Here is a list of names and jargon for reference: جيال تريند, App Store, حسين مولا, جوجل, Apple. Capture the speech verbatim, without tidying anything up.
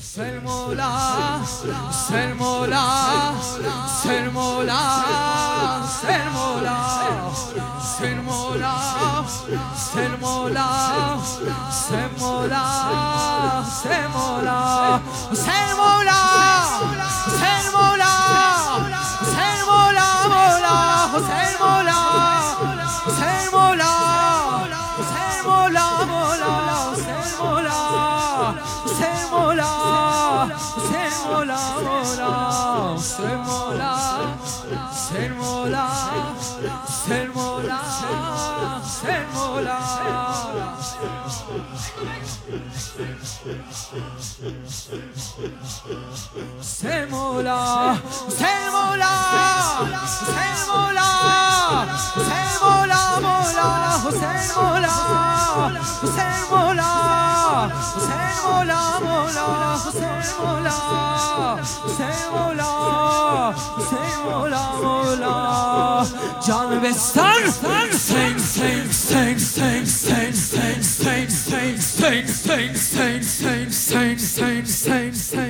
حسين مولا حسين مولا حسين مولا حسين مولا حسين مولا حسين مولا حسين مولا حسين مولا حسين مولا حسين مولا حسين مولا مولا حسين مولا حسين مولا حسين مولا مولا حسين مولا حسين مولا حسين مولا حسين مولا حسين مولا حسين مولا حسين مولا حسين مولا حسين مولا حسين مولا حسين مولا مولا حسين مولا حسين مولا حسين مولا مولا حسين مولا حسين مولا حسين مولا مولا جان ويسنا حسين حسين حسين حسين حسين حسين حسين حسين حسين حسين حسين حسين